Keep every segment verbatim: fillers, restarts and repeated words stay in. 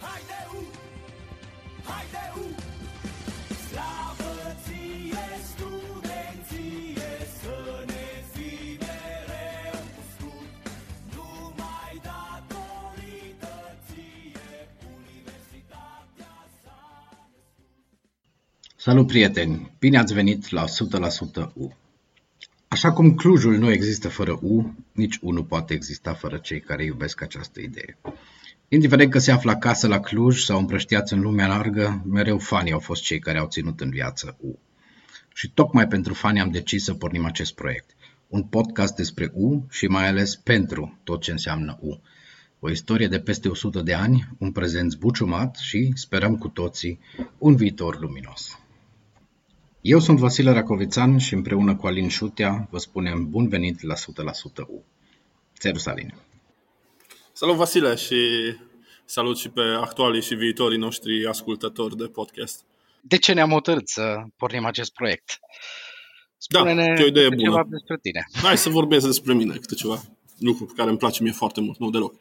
Haide U! Haide U! Slavă ție, studenție, să ne fii mereu scut, numai datorită ție, Universitatea s-a născut. Salut, prieteni! Bine ați venit la o sută la sută U! Așa cum Clujul nu există fără U, nici U nu poate exista fără cei care iubesc această idee. Indiferent că se află acasă la Cluj sau împrăștiați în lumea largă, mereu fanii au fost cei care au ținut în viață U. Și tocmai pentru fani am decis să pornim acest proiect. Un podcast despre U și mai ales pentru tot ce înseamnă U. O istorie de peste o sută de ani, un prezent zbuciumat și, sperăm cu toții, un viitor luminos. Eu sunt Vasile Racovițan și împreună cu Alin Șutea vă spunem bun venit la o sută la sută U. Servus, Alin! Salut, Vasile, și salut și pe actualii și viitorii noștri ascultători de podcast. De ce ne-am hotărât să pornim acest proiect? Spune-ne da, o idee bună. Ceva despre tine. Hai să vorbesc despre mine câte ceva, lucru pe care îmi place mie foarte mult, nu deloc.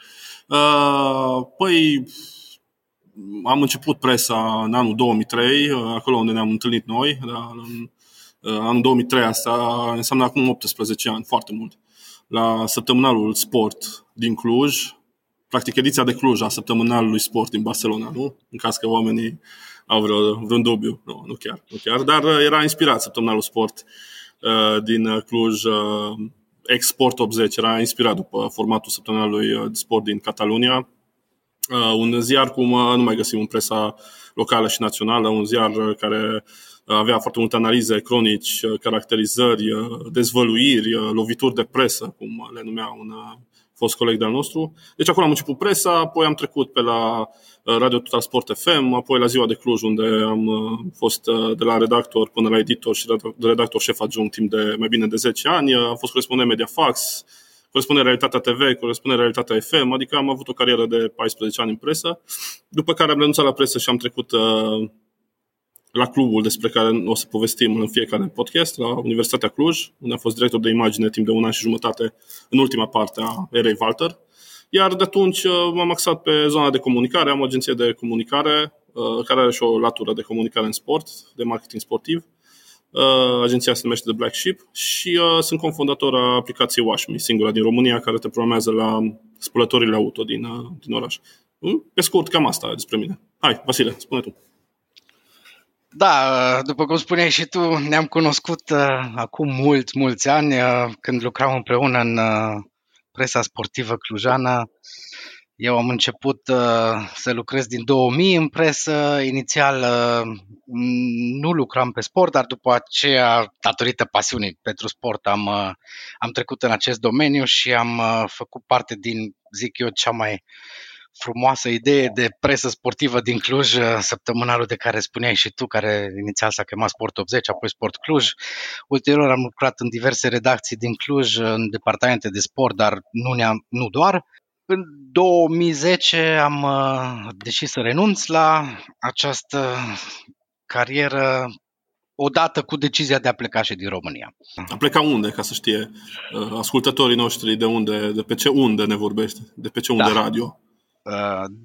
Uh, păi... Am început presa în anul două mii trei, acolo unde ne-am întâlnit noi, dar în anul două mii trei, asta înseamnă acum optsprezece ani, foarte mult, la săptămânalul Sport din Cluj, practic ediția de Cluj a săptămânalului Sport din Barcelona, nu? În caz că oamenii au vreo, vreun dubiu, nu, nu chiar, nu chiar, dar era inspirat săptămânalul Sport din Cluj, ex Sport optzeci, era inspirat după formatul săptămânalului Sport din Catalunia. Uh, un ziar cum uh, nu mai găsim în presa locală și națională, un ziar uh, care avea foarte multe analize, cronici, uh, caracterizări, uh, dezvăluiri, uh, lovituri de presă, cum le numea un uh, fost coleg de-al nostru. Deci acolo am început presa, apoi am trecut pe la uh, Radio Total Sport F M, apoi la Ziua de Cluj, unde am uh, fost uh, de la redactor până la editor și redactor șef adjunct timp de mai bine de zece ani. Uh, am fost corespondent Mediafax, corespune Realitatea T V, corespune Realitatea F M, adică am avut o carieră de paisprezece ani în presă, după care am renunțat la presă și am trecut uh, la clubul despre care o să povestim în fiecare podcast, la Universitatea Cluj, unde am fost director de imagine timp de un an și jumătate în ultima parte a erei Walter. Iar de atunci uh, m-am axat pe zona de comunicare, am o agenție de comunicare, uh, care are și o latură de comunicare în sport, de marketing sportiv. Agenția se numește The Black Ship și uh, sunt cofondator a aplicației WashMe, singura din România care te programează la spălătorile auto din, uh, din oraș. Pe scurt, cam asta despre mine. Hai, Vasile, spune tu. Da, după cum spuneai și tu, ne-am cunoscut uh, acum mult, mulți ani uh, când lucram împreună în uh, presa sportivă clujană. Eu am început uh, să lucrez din două mii în presă, inițial uh, nu lucram pe sport, dar după aceea, datorită pasiunii pentru sport, am, uh, am trecut în acest domeniu și am uh, făcut parte din, zic eu, cea mai frumoasă idee de presă sportivă din Cluj, săptămânalul de care spuneai și tu, care inițial s-a chemat Sport optzeci, apoi Sport Cluj. Ulterior am lucrat în diverse redacții din Cluj, în departamente de sport, dar nu, ne-am, nu doar. În două mii zece am decis să renunț la această carieră odată cu decizia de a pleca și din România. A pleca unde, ca să știe ascultătorii noștri de unde, de pe ce unde ne vorbește, de pe ce unde da. Radio?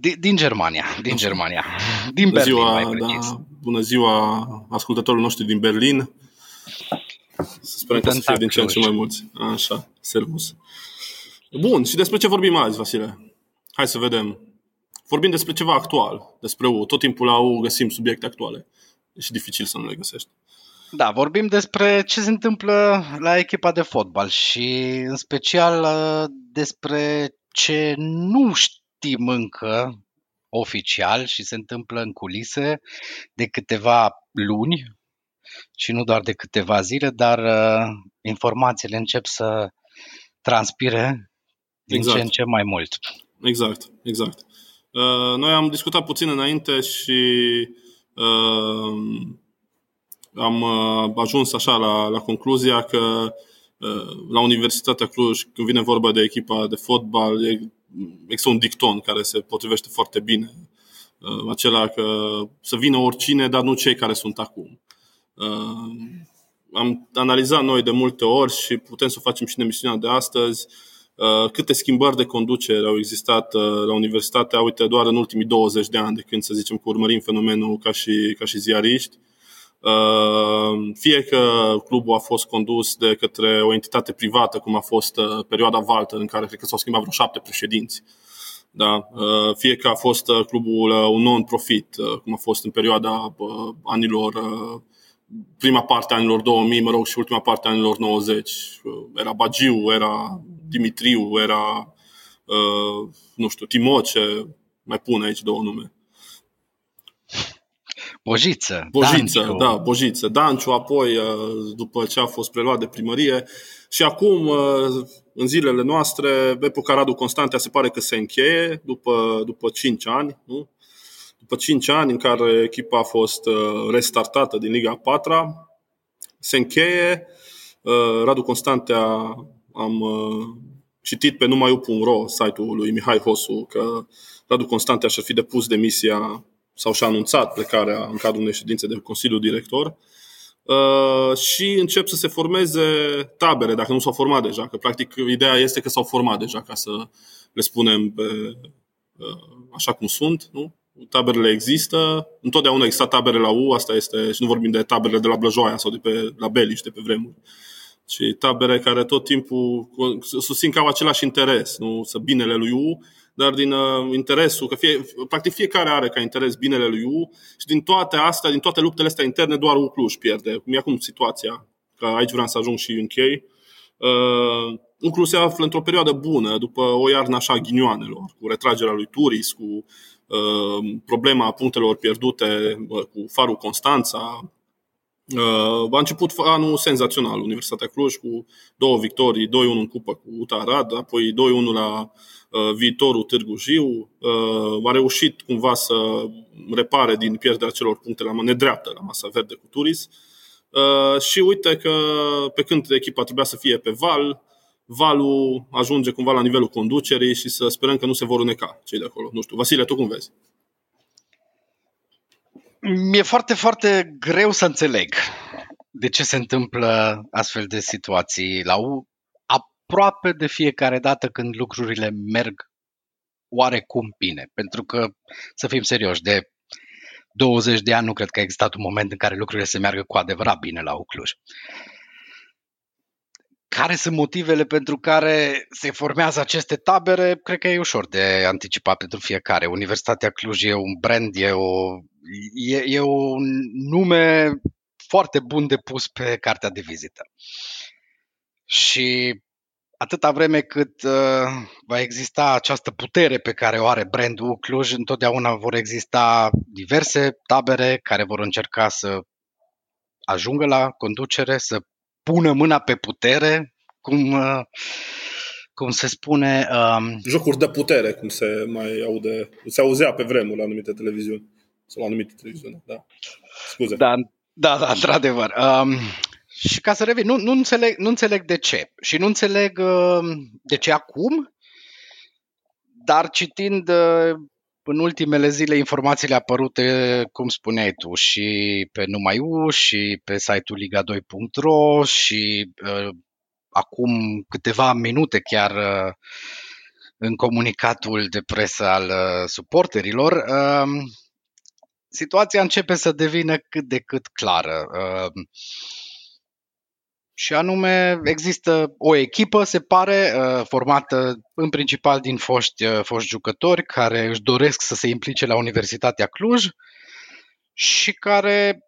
Din, din Germania, din Germania, din bună Berlin, ziua, mai precis. Da, bună ziua ascultătorilor noștri din Berlin, să sperăm că să fie din ce în ce mai mulți. Așa, servus. Bun, și despre ce vorbim azi, Vasile? Hai să vedem. Vorbim despre ceva actual, despre U. Tot timpul la U găsim subiecte actuale. E și dificil să nu le găsești. Da, vorbim despre ce se întâmplă la echipa de fotbal și în special despre ce nu știm încă oficial și se întâmplă în culise de câteva luni și nu doar de câteva zile, dar informațiile încep să transpire din exact. ce în ce mai mult. Exact, exact. Uh, noi am discutat puțin înainte și uh, am uh, ajuns așa la, la concluzia că uh, la Universitatea Cluj, când vine vorba de echipa de fotbal, e, există un dicton care se potrivește foarte bine. Uh, acela că să vină oricine, dar nu cei care sunt acum. Uh, Am analizat noi de multe ori și putem să o facem și în emisiunea de astăzi. câte schimbări de conducere au existat la universitate, uite, doar în ultimii douăzeci de ani de când, să zicem, că urmărim fenomenul ca și, ca și ziariști. Fie că clubul a fost condus de către o entitate privată, cum a fost perioada Walter, în care cred că s-au schimbat vreo șapte președinți, da? Fie că a fost clubul un non-profit, cum a fost în perioada anilor, prima parte a anilor două mii, mă rog, și ultima parte a anilor nouăzeci. Era Bagiu, era Dimitriu, era, nu știu, Timoce, mai pun aici două nume. Bojiță, Bojiță, Danciu. Da, Bojiță, Danciu, apoi după ce a fost preluat de primărie și acum, în zilele noastre, epoca Radu Constantea se pare că se încheie după, după cinci ani, nu? După cinci ani în care echipa a fost restartată din Liga a patra, se încheie, Radu Constantea, am citit pe Numai U punct ro, site-ul lui Mihai Hosu, că Radu Constantea și-ar fi depus demisia sau și-a anunțat plecarea în cadrul unei ședințe de Consiliul Director uh, și încep să se formeze tabere, dacă nu s-au format deja, că practic ideea este că s-au format deja, ca să le spunem pe, uh, așa cum sunt, nu? Taberele există, întotdeauna exista tabere la U, asta este, și nu vorbim de taberele de la Blăjoaia sau de pe, la Beliș, de pe vremuri, ci tabere care tot timpul susțin că au același interes, nu? Să binele lui U, dar din uh, interesul, că fie, practic fiecare are ca interes binele lui U și din toate astea, din toate luptele astea interne, doar U Cluj pierde. Cum e acum situația, că aici vreau să ajung și închei. Uh, U Cluj se află într-o perioadă bună, după o iarnă așa ghinioanelor, cu retragerea lui Turis, cu uh, problema punctelor pierdute, uh, cu Farul Constanța. Uh, a început anul senzațional Universitatea Cluj cu două victorii, doi unu în cupă cu U T A Arad, apoi doi unu la uh, Viitorul Târgu Jiu. uh, A reușit cumva să repare din pierderea celor puncte la nedreaptă la masa verde cu Turis. uh, Și uite că pe când echipa trebuia să fie pe val, valul ajunge cumva la nivelul conducerii și să sperăm că nu se vor uneca cei de acolo. Nu știu, Vasile, tu cum vezi? Mi-e foarte, foarte greu să înțeleg de ce se întâmplă astfel de situații la U. Aproape de fiecare dată când lucrurile merg oarecum bine. Pentru că, să fim serioși, de douăzeci de ani nu cred că a existat un moment în care lucrurile se meargă cu adevărat bine la U Cluj. Care sunt motivele pentru care se formează aceste tabere? Cred că e ușor de anticipat pentru fiecare. Universitatea Cluj e un brand, e, o, e, e un nume foarte bun de pus pe cartea de vizită. Și atâta vreme cât uh, va exista această putere pe care o are brandul Cluj, întotdeauna vor exista diverse tabere care vor încerca să ajungă la conducere, să pună mâna pe putere, cum, cum se spune... Um... Jocuri de putere, cum se mai aude, se auzea pe vremuri la anumite televiziuni. Sau la anumite televiziuni, da. Scuze. Da, da, da, într-adevăr. Um, și ca să revin, nu, nu, înțeleg, nu înțeleg de ce. Și nu înțeleg uh, de ce acum, dar citind... Uh, În ultimele zile informațiile apărute, cum spuneai tu, și pe Numai U, și pe site-ul Liga doi punct ro și uh, acum câteva minute chiar uh, în comunicatul de presă al uh, suporterilor, uh, situația începe să devină cât de cât clară. Uh, și anume, există o echipă, se pare, formată în principal din foști, foști jucători care își doresc să se implice la Universitatea Cluj și care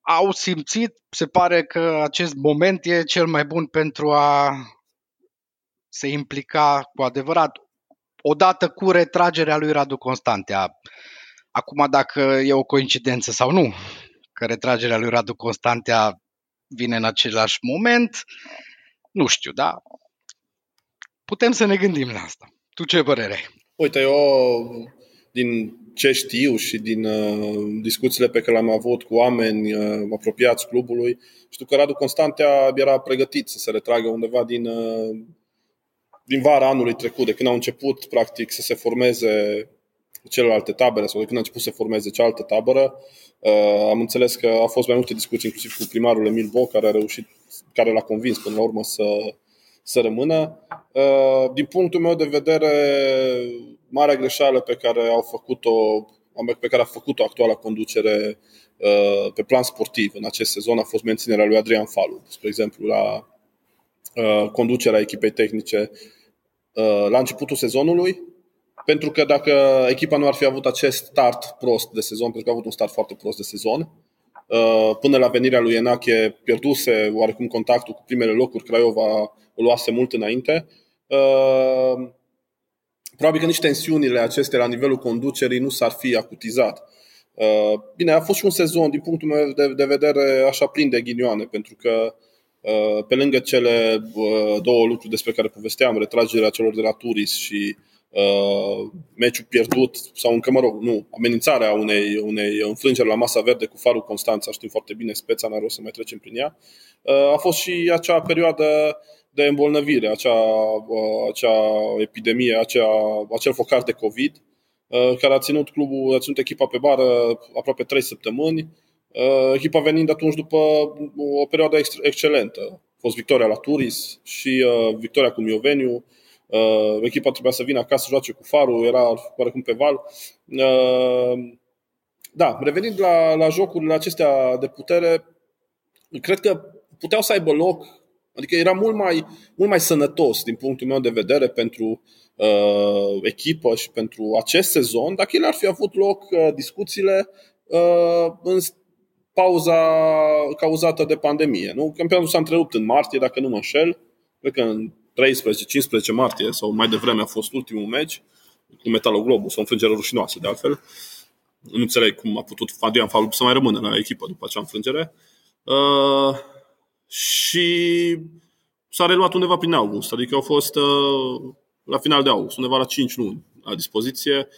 au simțit, se pare că acest moment e cel mai bun pentru a se implica cu adevărat, odată cu retragerea lui Radu Constantea. Acum, dacă e o coincidență sau nu, că retragerea lui Radu Constantea vine în același moment, nu știu, da? Putem să ne gândim la asta. Tu ce părere ai? Uite, eu din ce știu și din uh, discuțiile pe care le-am avut cu oameni uh, apropiați clubului, știu că Radu Constantea era pregătit să se retragă undeva din, uh, din vara anului trecut, de când au început practic să se formeze celelalte tabere sau de când a început să formeze cealaltă tabără. Uh, am înțeles că au fost mai multe discuții, inclusiv cu primarul Emil Boc, care a reușit, care l-a convins până la urmă să, să rămână. Din punctul meu de vedere, marea greșeală pe care au făcut-o, pe care a făcut-o actuala conducere pe plan sportiv în acest sezon a fost menținerea lui Adrian Falub, spre exemplu, la conducerea echipei tehnice la începutul sezonului, pentru că dacă echipa nu ar fi avut acest start prost de sezon, pentru că a avut un start foarte prost de sezon, până la venirea lui Enache pierduse oarecum contactul cu primele locuri, Craiova o luase mult înainte. Probabil că nici tensiunile acestea la nivelul conducerii nu s-ar fi acutizat. Bine, a fost și un sezon, din punctul meu de vedere, așa plin de ghinioane, pentru că pe lângă cele două lucruri despre care povesteam, retragerea celor de la Turis și Uh, meciul pierdut sau încă, mă rog, nu, amenințarea unei, unei înfrângeri la masa verde cu Farul Constanța, știm foarte bine, speța n-a rost să mai trecem prin ea. Uh, a fost și acea perioadă de îmbolnăvire, acea, uh, acea epidemie, acea, acel focar de COVID, uh, care a ținut clubul, a ținut echipa pe bară aproape trei săptămâni, uh, echipa venind atunci după o perioadă ex- excelentă. A fost victoria la Turis și uh, victoria cu Mioveniu. Uh, echipa trebuia să vină acasă să joace cu Farul, era oarecum pe val. Uh, da, revenind la, la jocurile acestea de putere, cred că puteau să aibă loc, adică era mult mai, mult mai sănătos din punctul meu de vedere pentru uh, echipă și pentru acest sezon, dacă el ar fi avut loc uh, discuțiile uh, în pauza cauzată de pandemie. Nu? Campionatul s-a întrerupt în martie, dacă nu mă înșel, cred că în treisprezece cincisprezece martie sau mai devreme a fost ultimul meci cu Metaloglobus, o înfrângere rușinoasă de altfel. Nu înțeleg cum a putut Adrian Falub să mai rămână la echipă după acea înfrângere. Uh, și s-a reluat undeva prin august, adică au fost uh, la final de august, undeva la cinci luni la dispoziție,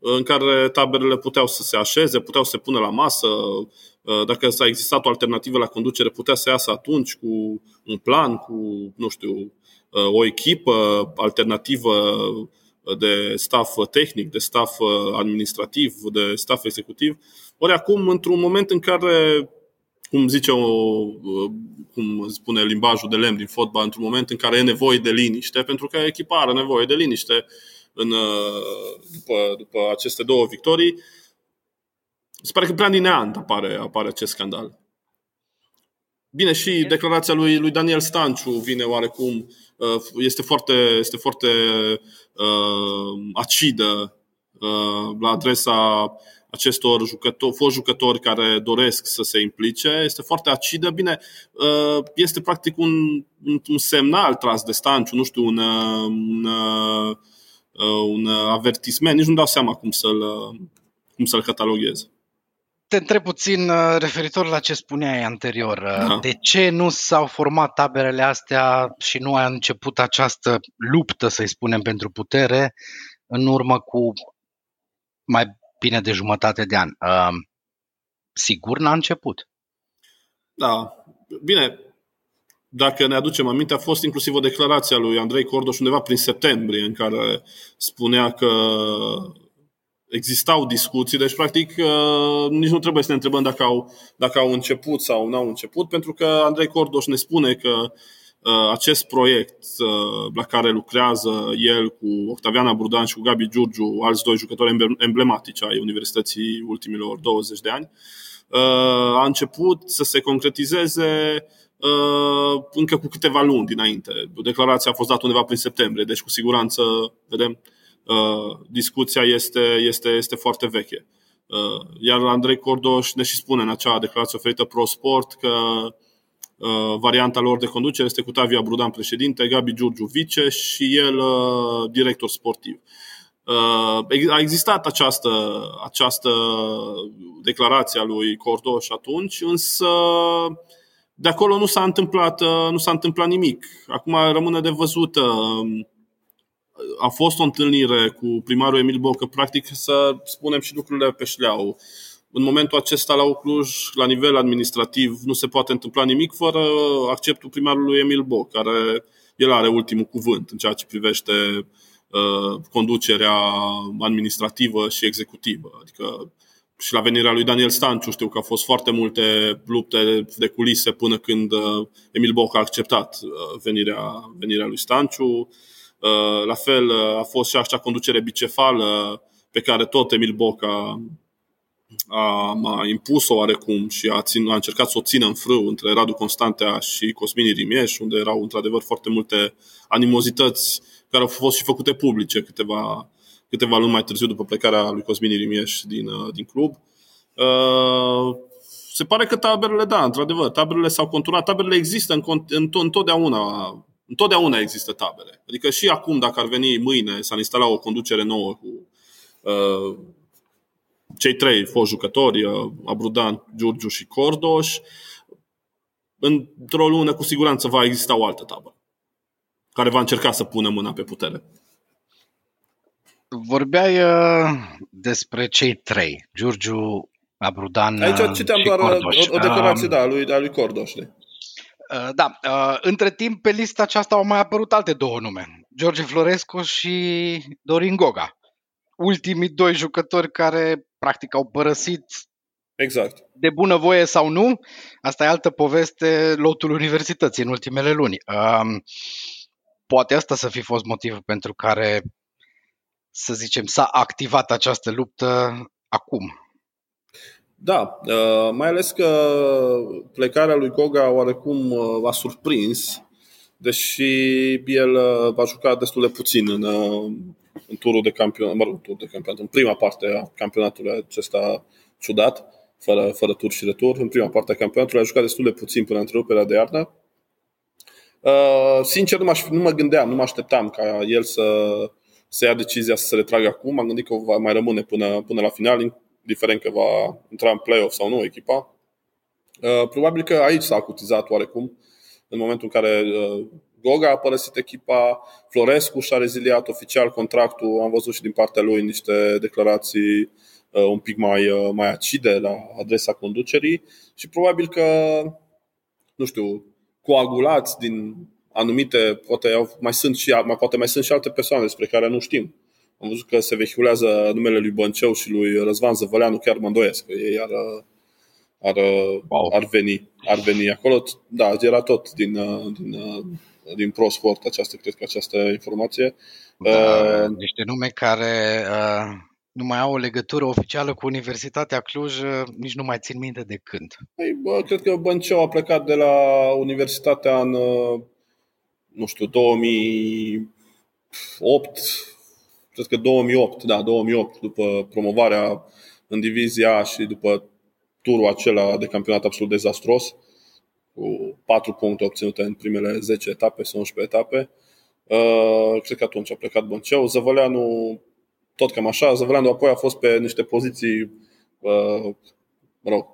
în care taberele puteau să se așeze, puteau să se pună la masă. Dacă s-a existat o alternativă la conducere, putea să iasă atunci cu un plan, cu, nu știu, o echipă alternativă de staff tehnic, de staff administrativ, de staff executiv. Ori acum, într-un moment în care, cum zice o, cum spune limbajul de lemn din fotbal, într-un moment în care e nevoie de liniște, pentru că echipa are nevoie de liniște în, după, după aceste două victorii, se pare că prea din neant apare, apare acest scandal. Bine, și declarația lui, lui Daniel Stanciu vine oarecum, este foarte, este foarte uh, acidă uh, la adresa acestor jucători, foști jucători care doresc să se implice. Este foarte acidă, bine, uh, este practic un, un, un semnal tras de Stanciu, nu știu, un, un, un avertisment, nici nu dau seama cum să-l, cum să-l cataloghez. Te întreb puțin referitor la ce spuneai anterior. Da. De ce nu s-au format taberele astea și nu a început această luptă, să-i spunem, pentru putere în urmă cu mai bine de jumătate de an? Uh, sigur n-a început. Da, bine. Dacă ne aducem aminte, a fost inclusiv o declarație a lui Andrei Cordoș undeva prin septembrie, în care spunea că existau discuții, deci practic nici nu trebuie să ne întrebăm dacă au, dacă au început sau nu au început, pentru că Andrei Cordoș ne spune că acest proiect la care lucrează el cu Octavian Abrudan și cu Gabi Giurgiu, alți doi jucători emblematici ai Universității ultimilor douăzeci de ani, a început să se concretizeze încă cu câteva luni dinainte. Declarația a fost dată undeva prin septembrie, deci cu siguranță, vedem, Uh, discuția este, este, este foarte veche. Uh, iar Andrei Cordoș ne și spune în acea declarație oferită Pro Sport că uh, varianta lor de conducere este cu Tavia Brudan președinte, Gabi Giurgiu vice și el uh, director sportiv. Uh, a existat această, această declarație a lui Cordoș atunci, însă de acolo nu s-a întâmplat, uh, nu s-a întâmplat nimic. Acum rămâne de văzută. Uh, A fost o întâlnire cu primarul Emil Boc, practic să spunem și lucrurile pe șleau. În momentul acesta la Cluj, la nivel administrativ, nu se poate întâmpla nimic fără acceptul primarului Emil Boc, care el are ultimul cuvânt în ceea ce privește uh, conducerea administrativă și executivă. Adică și la venirea lui Daniel Stanciu știu că au fost foarte multe lupte de culise până când Emil Boc a acceptat venirea, venirea lui Stanciu. La fel a fost și acea conducere bicefală pe care tot Emil Boc a, a, a impus-o oarecum și a, țin, a încercat să o țină în frâu între Radu Constantea și Cosmin Irimieș, unde erau într-adevăr foarte multe animozități care au fost și făcute publice câteva, câteva luni mai târziu după plecarea lui Cosmin Irimieș din, din club. Uh, se pare că taberele, da, într-adevăr, taberele s-au conturat, taberele există în, în, întotdeauna. Întotdeauna există tabere. Adică și acum, dacă ar veni mâine, s-ar instala o conducere nouă cu uh, cei trei foști jucători, uh, Abrudan, Giurgiu și Cordoș, într-o lună cu siguranță va exista o altă tabără care va încerca să pună mâna pe putere. Vorbeai uh, despre cei trei, Giurgiu, Abrudan. Aici citeam doar Cordoș. O, o declarație um, da, lui, a lui Cordoș. De. Da, între timp pe lista aceasta au mai apărut alte două nume, George Florescu și Dorin Goga. Ultimii doi jucători care practic au părăsit, exact, de bunăvoie sau nu, asta e altă poveste, lotul universității în ultimele luni. Poate asta să fi fost motivul pentru care, să zicem, s-a activat această luptă acum. Da, mai ales că plecarea lui Goga oarecum a surprins, deși el va juca destul de puțin în, în turul de campionat, mă rog, turul de campionat, în prima parte a campionatului acesta ciudat, fără, fără tur și retur, în prima parte a campionatului a jucat destul de puțin până întreruperea de iarnă. Sincer, nu, m-aș, nu mă gândeam, nu mă așteptam ca el să, să ia decizia să se retragă acum, m-am gândit că va mai rămâne până, până la final, indiferent că va intra în play-off sau nu echipa. Probabil că aici s-a acutizat oarecum, în momentul în care Goga a părăsit echipa, Florescu și-a reziliat oficial contractul, am văzut și din partea lui niște declarații un pic mai, mai acide la adresa conducerii și probabil că, nu știu, coagulați din anumite, poate mai sunt și, poate mai sunt și alte persoane despre care nu știm. Am văzut că se vehiculează numele lui Bănceau și lui Răzvan Zăvăleanu, chiar mă îndoiesc că ei ar, ar, wow. ar, veni, ar veni acolo. Da, era tot din, din, din ProSport, această, cred că această informație. Da, uh, niște nume care uh, nu mai au o legătură oficială cu Universitatea Cluj, uh, nici nu mai țin minte de când. Ei, bă, cred că Bănceau a plecat de la Universitatea în, uh, nu știu, două mii opt, cred că două mii opt, da, două mii opt, după promovarea în divizia și după turul acela de campionat absolut dezastruos, cu patru puncte obținute în primele zece etape sau unsprezece etape. Uh, cred că atunci a plecat Bănceau. Zăvăleanu, tot cam așa, Zăvăleanu apoi a fost pe niște poziții uh, mă rog,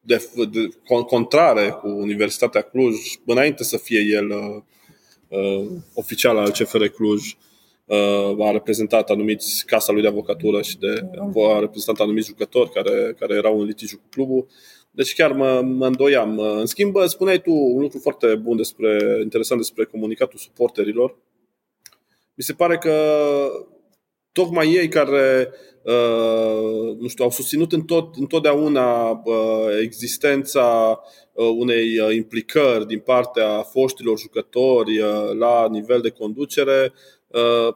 de, de, contrare cu Universitatea Cluj, înainte să fie el uh, oficial al C F R Cluj. A reprezentat anumiți casa lui de avocatură și de, a reprezentat anumiți jucători care, care erau în litigiu cu clubul. Deci chiar mă, mă îndoiam. În schimb, spuneai tu un lucru foarte bun, despre, interesant, despre comunicatul suporterilor. Mi se pare că tocmai ei care nu știu, au susținut în tot, întotdeauna existența unei implicări din partea foștilor jucători la nivel de conducere,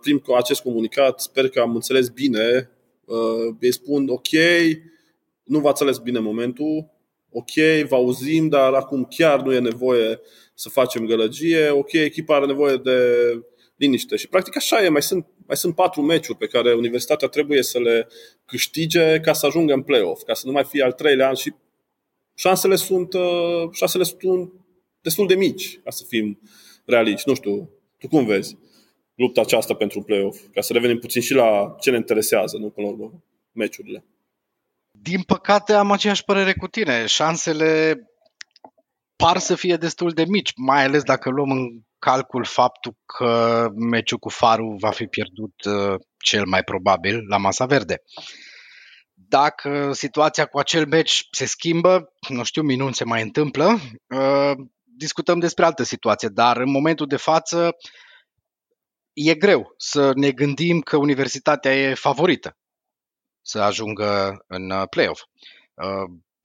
prin acest comunicat, sper că am înțeles bine, îi spun ok, nu v-ați înțeles bine momentul, ok, vă auzim, dar acum chiar nu e nevoie să facem gălăgie, ok, echipa are nevoie de liniște. Și practic așa e, mai sunt, mai sunt patru meciuri pe care Universitatea trebuie să le câștige ca să ajungă în play-off, ca să nu mai fie al treilea an și șansele sunt, șansele sunt destul de mici, ca să fim realiști. Nu știu, tu cum vezi lupta aceasta pentru play-off, ca să revenim puțin și la ce ne interesează, nu, până la urmă, meciurile? Din păcate am aceeași părere cu tine. Șansele par să fie destul de mici, mai ales dacă luăm în calcul faptul că meciul cu Farul va fi pierdut cel mai probabil la masa verde. Dacă situația cu acel meci se schimbă, nu știu, minuni se mai întâmplă, discutăm despre altă situație, dar în momentul de față e greu să ne gândim că Universitatea e favorită. să ajungă în play-off.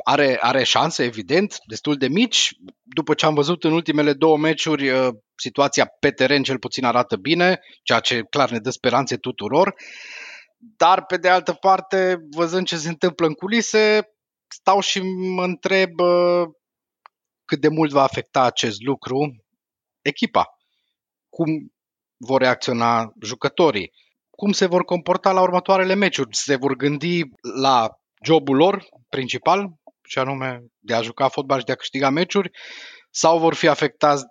Are, are șanse, evident, destul de mici. După ce am văzut în ultimele două meciuri, situația pe teren cel puțin arată bine, ceea ce clar ne dă speranțe tuturor. Dar, pe de altă parte, văzând ce se întâmplă în culise, stau și mă întreb cât de mult va afecta acest lucru echipa. Cum vor reacționa jucătorii? Cum se vor comporta la următoarele meciuri? Se vor gândi la jobul lor principal, și anume de a juca fotbal și de a câștiga meciuri, sau vor fi afectați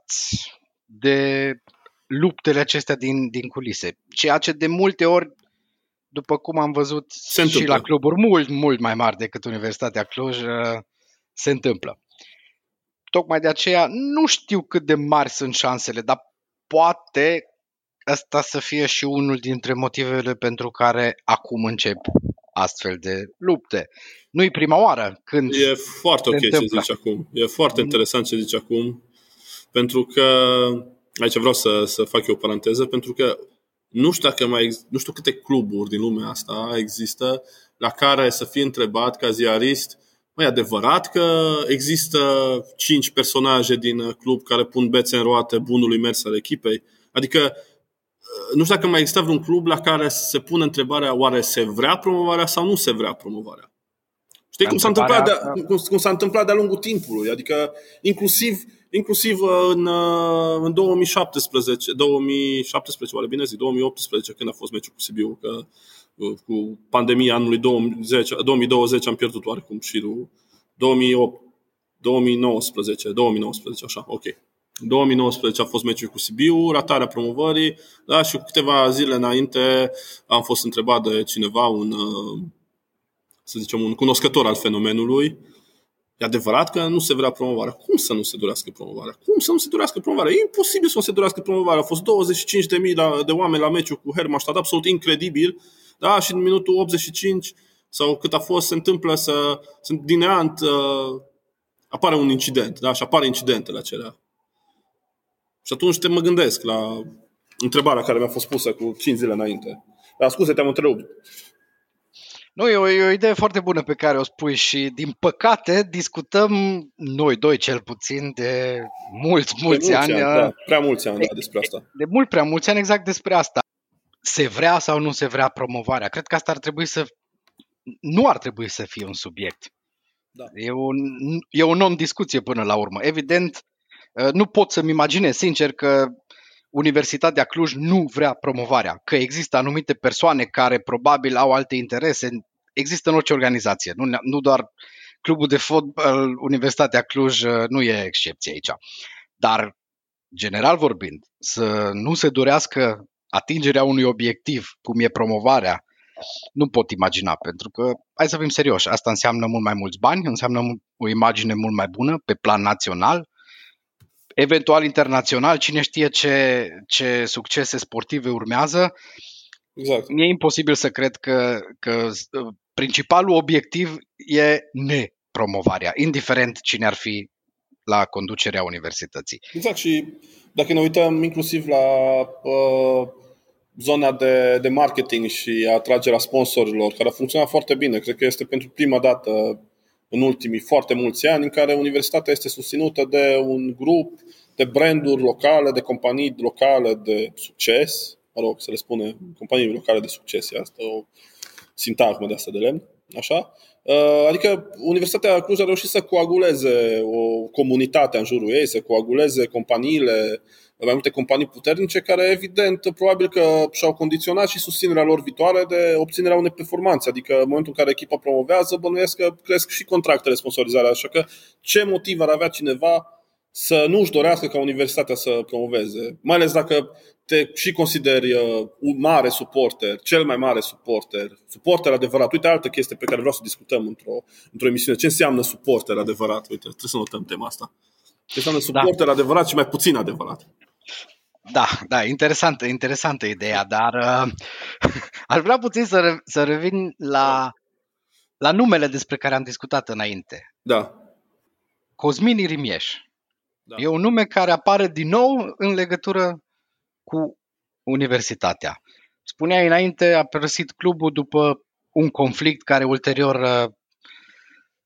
de luptele acestea din, din culise? Ceea ce de multe ori, după cum am văzut și la cluburi mult, mult mai mari decât Universitatea Cluj, se întâmplă. Tocmai de aceea nu știu cât de mari sunt șansele, dar poate ăsta să fie și unul dintre motivele pentru care acum încep astfel de lupte. Nu-i prima oară când E foarte ok ce zici acum. E foarte interesant ce zici acum, pentru că, aici vreau să, să fac eu o paranteză, pentru că nu știu, dacă mai, nu știu câte cluburi din lumea asta există la care să fii întrebat ca ziarist: mă, e adevărat că există cinci personaje din club care pun bețe în roate bunului mers al echipei? Adică nu știu dacă mai există vreun club la care se pune întrebarea: oare se vrea promovarea sau nu se vrea promovarea? Știi cum s-a întâmplat de, cum, cum s-a întâmplat de-a lungul timpului? Adică inclusiv, inclusiv în, în două mii șaptesprezece, două mii șaptesprezece, oare bine zic, două mii optsprezece, când a fost meciul cu Sibiu, că cu pandemia anului două mii zece, două mii douăzeci am pierdut oarecum șirul. două mii opt, două mii nouăsprezece, două mii nouăsprezece, așa, ok. două mii nouăsprezece a fost meciul cu Sibiu, ratarea promovării, da, și cu câteva zile înainte am fost întrebat de cineva, un, să zicem, un cunoscător al fenomenului: e adevărat că nu se vrea promovarea? Cum să nu se dorească promovarea? Cum să nu se dorească promovarea? E imposibil să nu se dorească promovarea. Au fost douăzeci și cinci de mii de oameni la meciul cu Hermannstadt, absolut incredibil, da, și în minutul optzeci și cinci sau cât a fost, se întâmplă să, să din neant uh, apare un incident, da, și apare incidentele acelea. Și atunci te mă gândesc la întrebarea care mi-a fost pusă cu cinci zile înainte. Dar scuze, te-am întrerupt. Nu, e o, e o idee foarte bună pe care o spui și, din păcate, discutăm noi doi cel puțin de mulți, mulți de mulți ani. ani da, prea mulți ani de, da, despre asta. De, de mult prea mulți ani, exact despre asta. Se vrea sau nu se vrea promovarea? Cred că asta ar trebui să... nu ar trebui să fie un subiect. Da. E, un, e o non-discuție până la urmă. Evident, nu pot să-mi imaginez, sincer, că Universitatea Cluj nu vrea promovarea, că există anumite persoane care probabil au alte interese. Există în orice organizație, nu, nu doar clubul de fotbal, Universitatea Cluj nu e excepție aici. Dar, general vorbind, să nu se dorească atingerea unui obiectiv, cum e promovarea, nu pot imagina, pentru că, hai să fim serioși, asta înseamnă mult mai mulți bani, înseamnă o imagine mult mai bună pe plan național, eventual internațional, cine știe ce, ce succese sportive urmează. Exact. E imposibil să cred că, că principalul obiectiv e nepromovarea, indiferent cine ar fi la conducerea universității. Exact, și dacă ne uităm inclusiv la uh, zona de, de marketing și atragerea sponsorilor, care a funcționat foarte bine, cred că este pentru prima dată în ultimii foarte mulți ani în care universitatea este susținută de un grup de branduri locale, de companii locale de succes, mă rog, să le spune companii locale de succes, e asta o sintagmă de asta de lemn, așa? Adică Universitatea Cluj a reușit să coaguleze o comunitate în jurul ei, să coaguleze companiile, mai multe companii puternice care, evident, probabil că și-au condiționat și susținerea lor viitoare de obținerea unei performanțe. Adică în momentul în care echipa promovează, bănuiesc că cresc și contractele sponsorizare. Așa că ce motiv ar avea cineva să nu își dorească ca universitatea să promoveze? Mai ales dacă te și consideri un mare suporter, cel mai mare suporter, suporter adevărat. Uite, altă chestie pe care vreau să discutăm într-o, într-o emisiune. Ce înseamnă suporter adevărat? Uite, trebuie să notăm tema asta. Ce înseamnă suporter da. adevărat și mai puțin adevărat? Da, da, interesantă, interesantă ideea, dar uh, aș vrea puțin să, re- să revin la, la numele despre care am discutat înainte. Da. Cosmin Irimieș. Da. E un nume care apare din nou în legătură cu universitatea. Spuneai înainte, a părăsit clubul după un conflict care ulterior uh,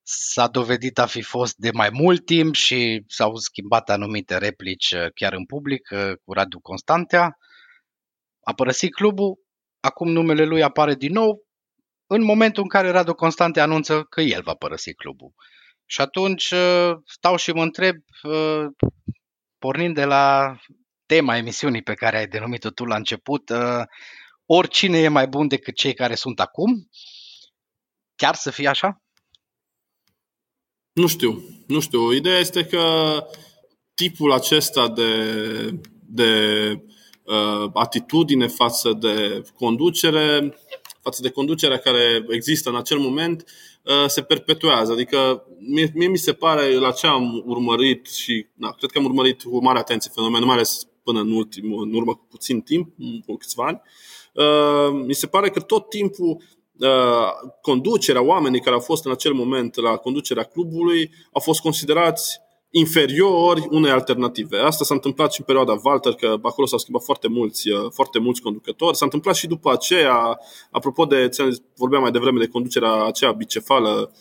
s-a dovedit a fi fost de mai mult timp și s-au schimbat anumite replici uh, chiar în public uh, cu Radu Constantea. A părăsit clubul, acum numele lui apare din nou în momentul în care Radu Constantea anunță că el va părăsi clubul. Și atunci uh, stau și mă întreb, uh, pornind de la tema emisiunii pe care ai denumit-o tu la început, uh, oricine e mai bun decât cei care sunt acum? Chiar să fie așa? Nu știu. Nu știu. Ideea este că tipul acesta de, de uh, atitudine față de conducere, față de conducerea care există în acel moment, uh, se perpetuează. Adică mie, mie mi se pare, la ce am urmărit și na, cred că am urmărit cu mare atenție fenomenul, mai ales până în, ultim, în urmă cu puțin timp, cu câțiva ani, uh, mi se pare că tot timpul uh, conducerea, oamenii care au fost în acel moment la conducerea clubului au fost considerați inferiori unei alternative. Asta s-a întâmplat și în perioada Walter, că acolo s-au schimbat foarte mulți, foarte mulți conducători. S-a întâmplat și după aceea, apropo de, vorbeam mai devreme de conducerea aceea bicefală,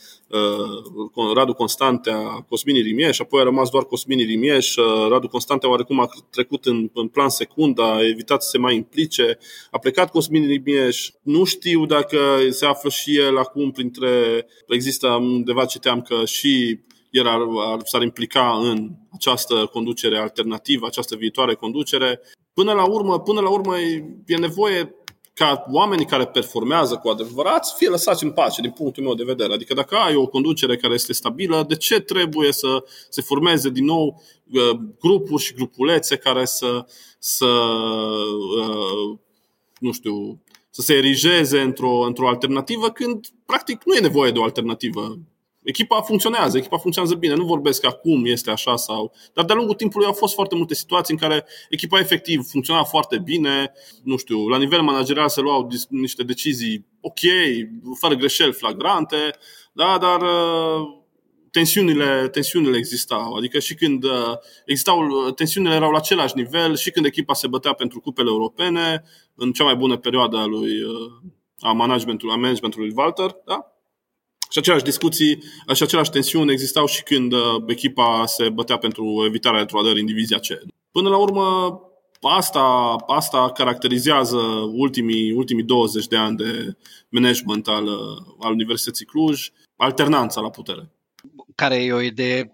Radu Constantea, Cosmin Irimieș, apoi a rămas doar Cosmin Irimieș, Radu Constantea oarecum a trecut în, în plan secund, a evitat să se mai implice, a plecat Cosmin Irimieș. Nu știu dacă se află și el acum printre, există undeva, citeam că și el ar, ar, s-ar implica în această conducere alternativă, această viitoare conducere. Până la urmă, până la urmă e nevoie ca oamenii care performează cu adevărat să fie lăsați în pace, din punctul meu de vedere. Adică dacă ai o conducere care este stabilă, de ce trebuie să se formeze din nou grupuri și grupulețe care să, să nu știu, să se erigeze într-o, într-o alternativă când practic nu e nevoie de o alternativă. Echipa funcționează, echipa funcționează bine. Nu vorbesc că acum este așa sau... Dar de-a lungul timpului au fost foarte multe situații în care echipa efectiv funcționa foarte bine. Nu știu, la nivel managerial se luau niște decizii ok, fără greșeli flagrante, da, dar tensiunile, tensiunile existau. Adică și când existau, tensiunile erau la același nivel și când echipa se bătea pentru cupele europene, în cea mai bună perioadă a, lui, a, managementului, a managementului Walter, da? Și aceleași discuții și aceleași tensiuni existau și când echipa se bătea pentru evitarea retrogradării în divizia C. Până la urmă, asta, asta caracterizează ultimii, ultimii douăzeci de ani de management al, al Universității Cluj, alternanța la putere. Care e o idee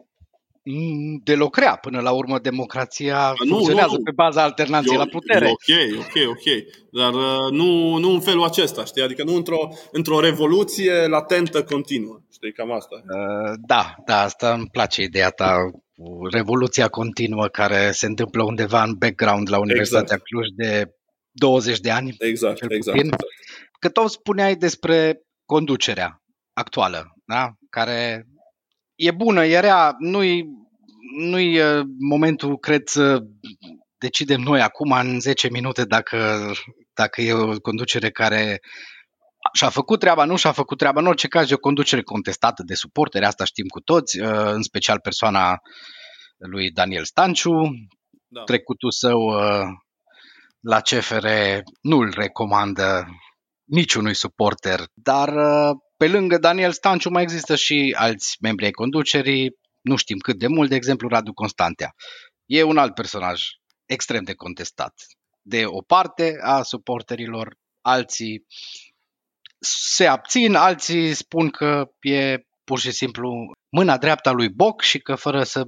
deloc rea. Până la urmă, democrația nu, funcționează nu, nu. pe baza alternanței la putere. Ok, ok, ok. Dar nu, nu în felul acesta, știi? Adică nu într-o, într-o revoluție latentă continuă. Știi, cam asta. Da, da, asta îmi place ideea ta. Revoluția continuă care se întâmplă undeva în background la Universitatea exact. Cluj de douăzeci de ani. Exact, exact, exact. Că tot spuneai despre conducerea actuală, da? Care... E bună, e rea, nu-i, nu-i momentul, cred, să decidem noi acum în zece minute dacă, dacă e o conducere care și-a făcut treaba, nu și-a făcut treaba. În orice caz e o conducere contestată de suporteri, asta știm cu toți, în special persoana lui Daniel Stanciu, da. Trecutul său la C F R nu-l recomandă niciunui suporter, dar... Pe lângă Daniel Stanciu mai există și alți membri ai conducerii, nu știm cât de mult, de exemplu Radu Constantea. E un alt personaj extrem de contestat. De o parte a suporterilor, alții se abțin, alții spun că e pur și simplu mâna dreapta lui Boc și că fără să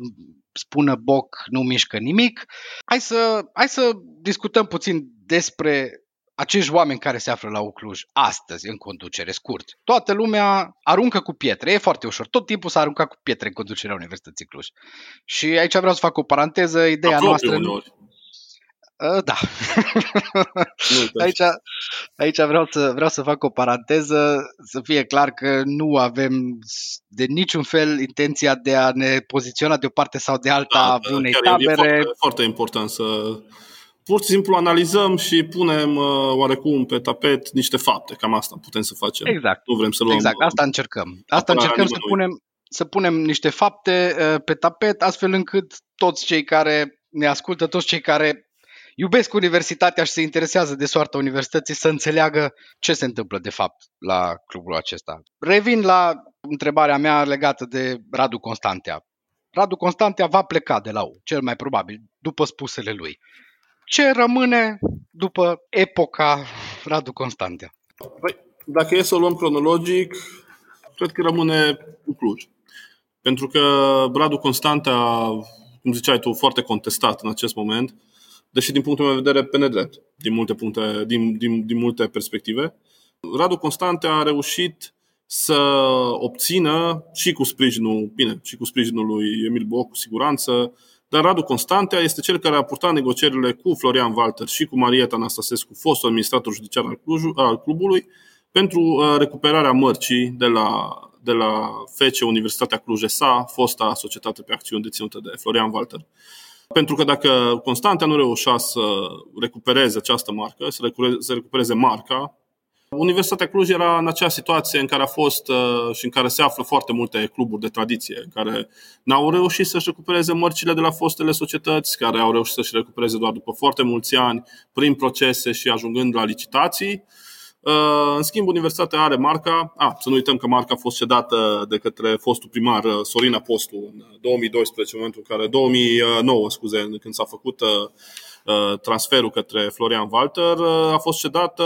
spună Boc nu mișcă nimic. Hai să, hai să discutăm puțin despre... acești oameni care se află la U Cluj astăzi în conducere, scurt. Toată lumea aruncă cu pietre, e foarte ușor. Tot timpul s-a aruncat cu pietre în conducerea Universității Cluj. Și aici vreau să fac o paranteză, ideea Aprobe noastră... Uneori. Da. aici, aici vreau să, vreau să fac o paranteză, să fie clar că nu avem de niciun fel intenția de a ne poziționa de o parte sau de alta da, unei tabere. E foarte, foarte important să... Pur și simplu analizăm și punem oarecum pe tapet niște fapte. Cam asta putem să facem. Exact. Nu vrem să luăm exact. Asta încercăm. Asta încercăm să punem, să punem niște fapte pe tapet, astfel încât toți cei care ne ascultă, toți cei care iubesc universitatea și se interesează de soarta universității să înțeleagă ce se întâmplă de fapt la clubul acesta. Revin la întrebarea mea legată de Radu Constantea. Radu Constantea va pleca de la U, cel mai probabil, după spusele lui. Ce rămâne după epoca Radu Constantea? Păi, dacă e să o luăm cronologic, cred că rămâne în Cluj. Pentru că Radu Constantea, cum ziceai tu, foarte contestat în acest moment, deși din punctul meu de vedere pe nedrept, din multe, puncte, din, din, din multe perspective. Radu Constantea a reușit să obțină și cu sprijinul, bine, și cu sprijinul lui Emil Boc, cu siguranță, dar Radu Constantea este cel care a purtat negocierile cu Florian Walter și cu Marieta Anastasescu, fostul administrator judiciar al, Cluj, al clubului, pentru recuperarea mărcii de la, de la F C Universitatea Cluj S A, fosta societate pe acțiuni deținută de Florian Walter. Pentru că dacă Constantea nu reușea să recupereze această marcă, să recupereze, să recupereze marca, Universitatea Cluj era în acea situație în care a fost și în care se află foarte multe cluburi de tradiție care n-au reușit să-și recupereze mărcile de la fostele societăți, care au reușit să-și recupereze doar după foarte mulți ani, prin procese și ajungând la licitații. În schimb, Universitatea are marca. A, să nu uităm că marca a fost cedată de către fostul primar Sorin Apostu în două mii doisprezece, în momentul în care două mii nouă, scuze, când s-a făcut transferul către Florian Walter, a fost cedată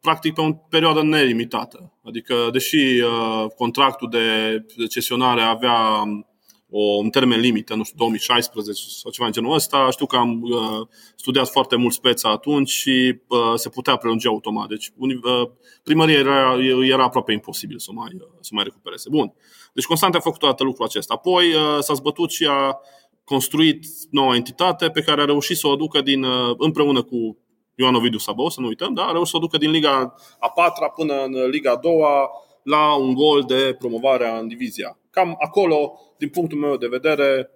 practic pe o perioadă nelimitată. Adică, deși contractul de cesionare avea un termen limită, nu știu, două mii șaisprezece sau ceva în genul ăsta, știu că am studiat foarte mult speța atunci și se putea prelungi automat. Deci primăria era, era aproape imposibil să mai, să mai recupereze. Bun. Deci Constantea a făcut toată lucrul acesta. Apoi s-a zbătut și a construit noua entitate pe care a reușit să o aducă din, împreună cu Ioan Ovidiu Sabău, să nu uităm, da? A reușit să o ducă din Liga a patra până în Liga a doua la un gol de promovarea în divizia. Cam acolo, din punctul meu de vedere,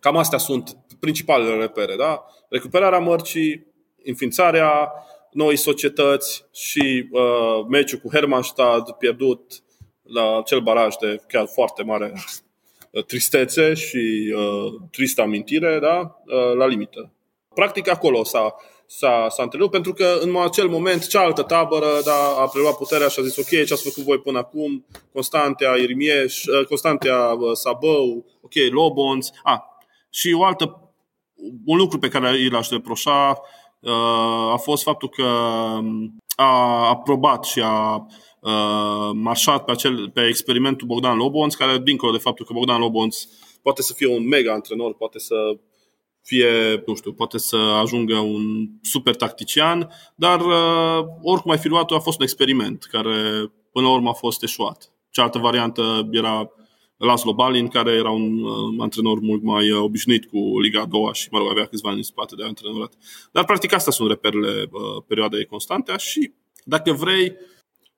cam astea sunt principalele repere, da? Recuperarea mărcii, înființarea noi societăți și uh, meciul cu Hermannstadt pierdut la acel baraj de chiar foarte mare tristețe și uh, tristă amintire, da? Uh, la limită. Practic acolo s-a S-a, s-a întrerupt, pentru că în acel moment cealaltă tabără, da, a preluat puterea și a zis ok, ce ați făcut voi până acum, Constantea Irimieș, Constantea Sabău, ok, Lobonț. Ah, și o altă, un lucru pe care îl aș reproșa a fost faptul că a aprobat și a marșat pe, acel, pe experimentul Bogdan Lobonț, care dincolo de faptul că Bogdan Lobonț poate să fie un mega antrenor, poate să fie, nu știu, poate să ajungă un super tactician, dar oricum ai fi luat-o, a fost un experiment care până la urmă a fost eșuat. Cealaltă variantă era Laszlo Balin, care era un antrenor mult mai obișnuit cu Liga a doua și, mă rog, avea câțiva ani în spate de antrenorat. Dar practic astea sunt reperele perioadei Constantea și, dacă vrei,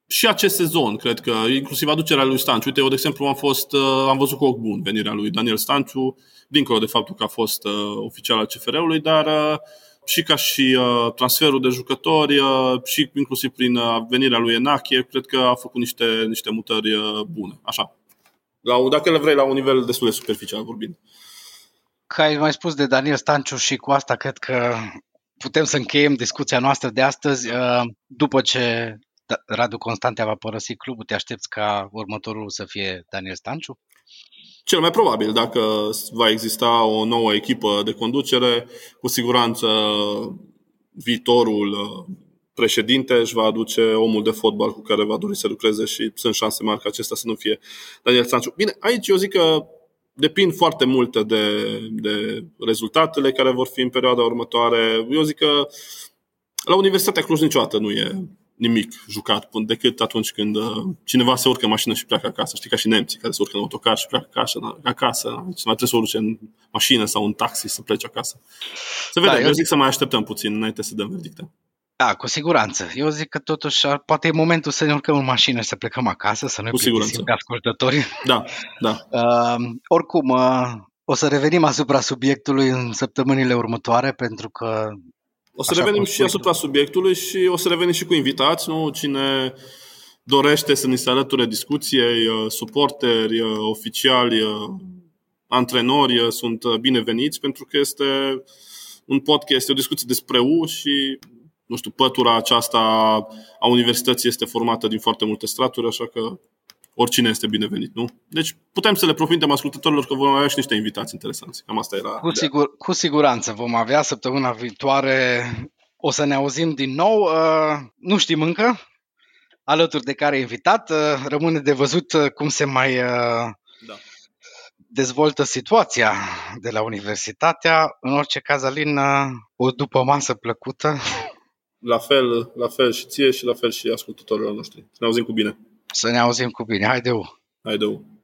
și acest sezon, cred că, inclusiv aducerea lui Stanciu. Uite, eu, de exemplu, am, fost, am văzut cu ochi bun venirea lui Daniel Stanciu, dincolo de faptul că a fost uh, oficial al C F R-ului, dar uh, și ca și uh, transferul de jucători, uh, și inclusiv prin uh, venirea lui Enache, cred că a făcut niște, niște mutări uh, bune. Așa. La, dacă le vrei, la un nivel destul de superficial vorbind. Că ai mai spus de Daniel Stanciu și cu asta cred că putem să încheiem discuția noastră de astăzi. Uh, după ce Radu Constantea va părăsi clubul, te aștepți ca următorul să fie Daniel Stanciu? Cel mai probabil, dacă va exista o nouă echipă de conducere, cu siguranță viitorul președinte își va aduce omul de fotbal cu care va dori să lucreze și sunt șanse mari ca acesta să nu fie Daniel Stanciu. Bine, aici eu zic că depind foarte multe de, de rezultatele care vor fi în perioada următoare. Eu zic că la Universitatea Cluj niciodată nu e nimic jucat, decât atunci când cineva se urcă în mașină și pleacă acasă. Știi, ca și nemții care se urcă în autocar și pleacă acasă, acasă. Cineva trebuie să urce în mașină sau în taxi să plece acasă. Să vedem, da, eu, eu zic să mai așteptăm puțin înainte să dăm verdicte. Da, cu siguranță. Eu zic că totuși poate e momentul să ne urcăm în mașină și să plecăm acasă, să nu-i plictisim pe ascultători. Da, da. Uh, oricum, uh, o să revenim asupra subiectului în săptămânile următoare, pentru că o să Așa revenim și asupra subiectului și o să revenim și cu invitați, nu? Cine dorește să ni se alăture discuției, suporteri, oficiali, antrenori, sunt bineveniți, pentru că este un podcast, o discuție despre U și, nu știu, pătura aceasta a universității este formată din foarte multe straturi, așa că oricine este binevenit, nu? Deci putem să le profintem ascultătorilor că vom avea și niște invitați interesanți. Cam asta era. Cu, sigur, cu siguranță vom avea săptămâna viitoare. O să ne auzim din nou. Nu știm încă alături de care invitat. Rămâne de văzut cum se mai da. dezvoltă situația de la universitatea. În orice caz, Alin, o după masă plăcută. La fel, la fel și ție și la fel și ascultătorilor noștri. Ne auzim cu bine. Să ne auzim cu bine. Haideu! Haideu!